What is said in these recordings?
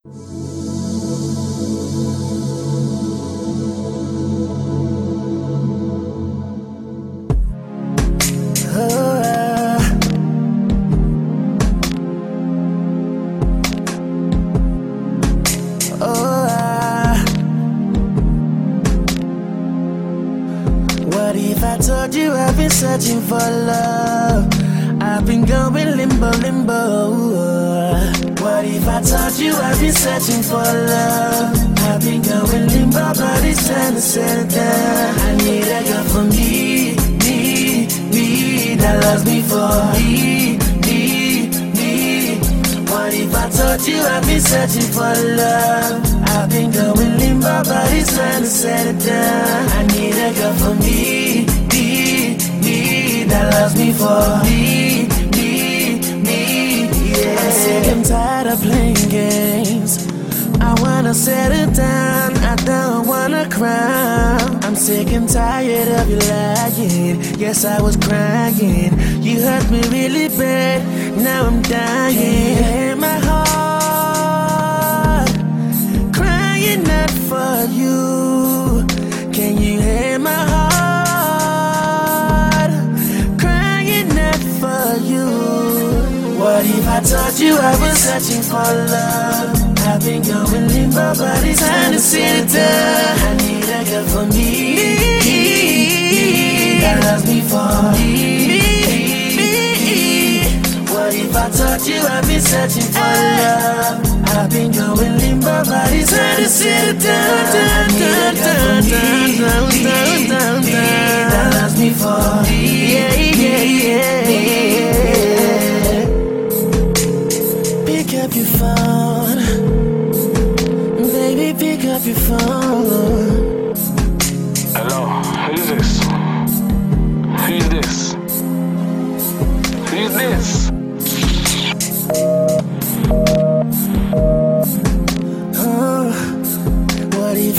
What if I told you I've been searching for love? I've been going limbo, limbo. What if I told you I've been searching for love? I've been going limbo, but it's time to settle down. I need a girl for me, that loves me for me. What if I told you I've been searching for love? I've been going limbo, but it's time to settle down. I need a girl for me, that loves me for me, yeah. I said I'm tired of playing games. I wanna settle down, I don't wanna cry. I'm sick and tired of you lying. Yes, I was crying. You hurt me really bad, now I'm dying. Can't hear my heart for you. Can you hear my heart crying out for you? What if I told you I was searching for love? I've been going limbo, but it's time to sit down. I need a girl for me that loves me for me. What if I told you I've been searching for love? I've been going limbo, but it's time to sit down. I need a girl for me that loves me for me. Yeah. Pick up your phone, baby. Pick up your phone. Hello, who's this?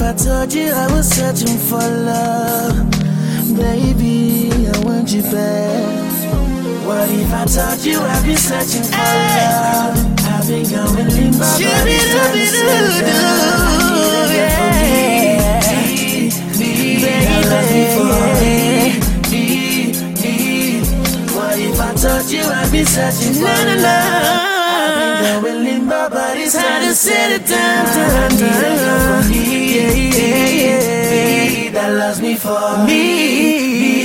I told you I was searching for love. Baby, I want you back. What if I told you I've been searching for love? I've been going limbo, but it's time to settle down. I need a girl for me, that loves me for me. What if I told you I've been searching for love? I've been going limbo, but it's time to settle down. That loves me for me.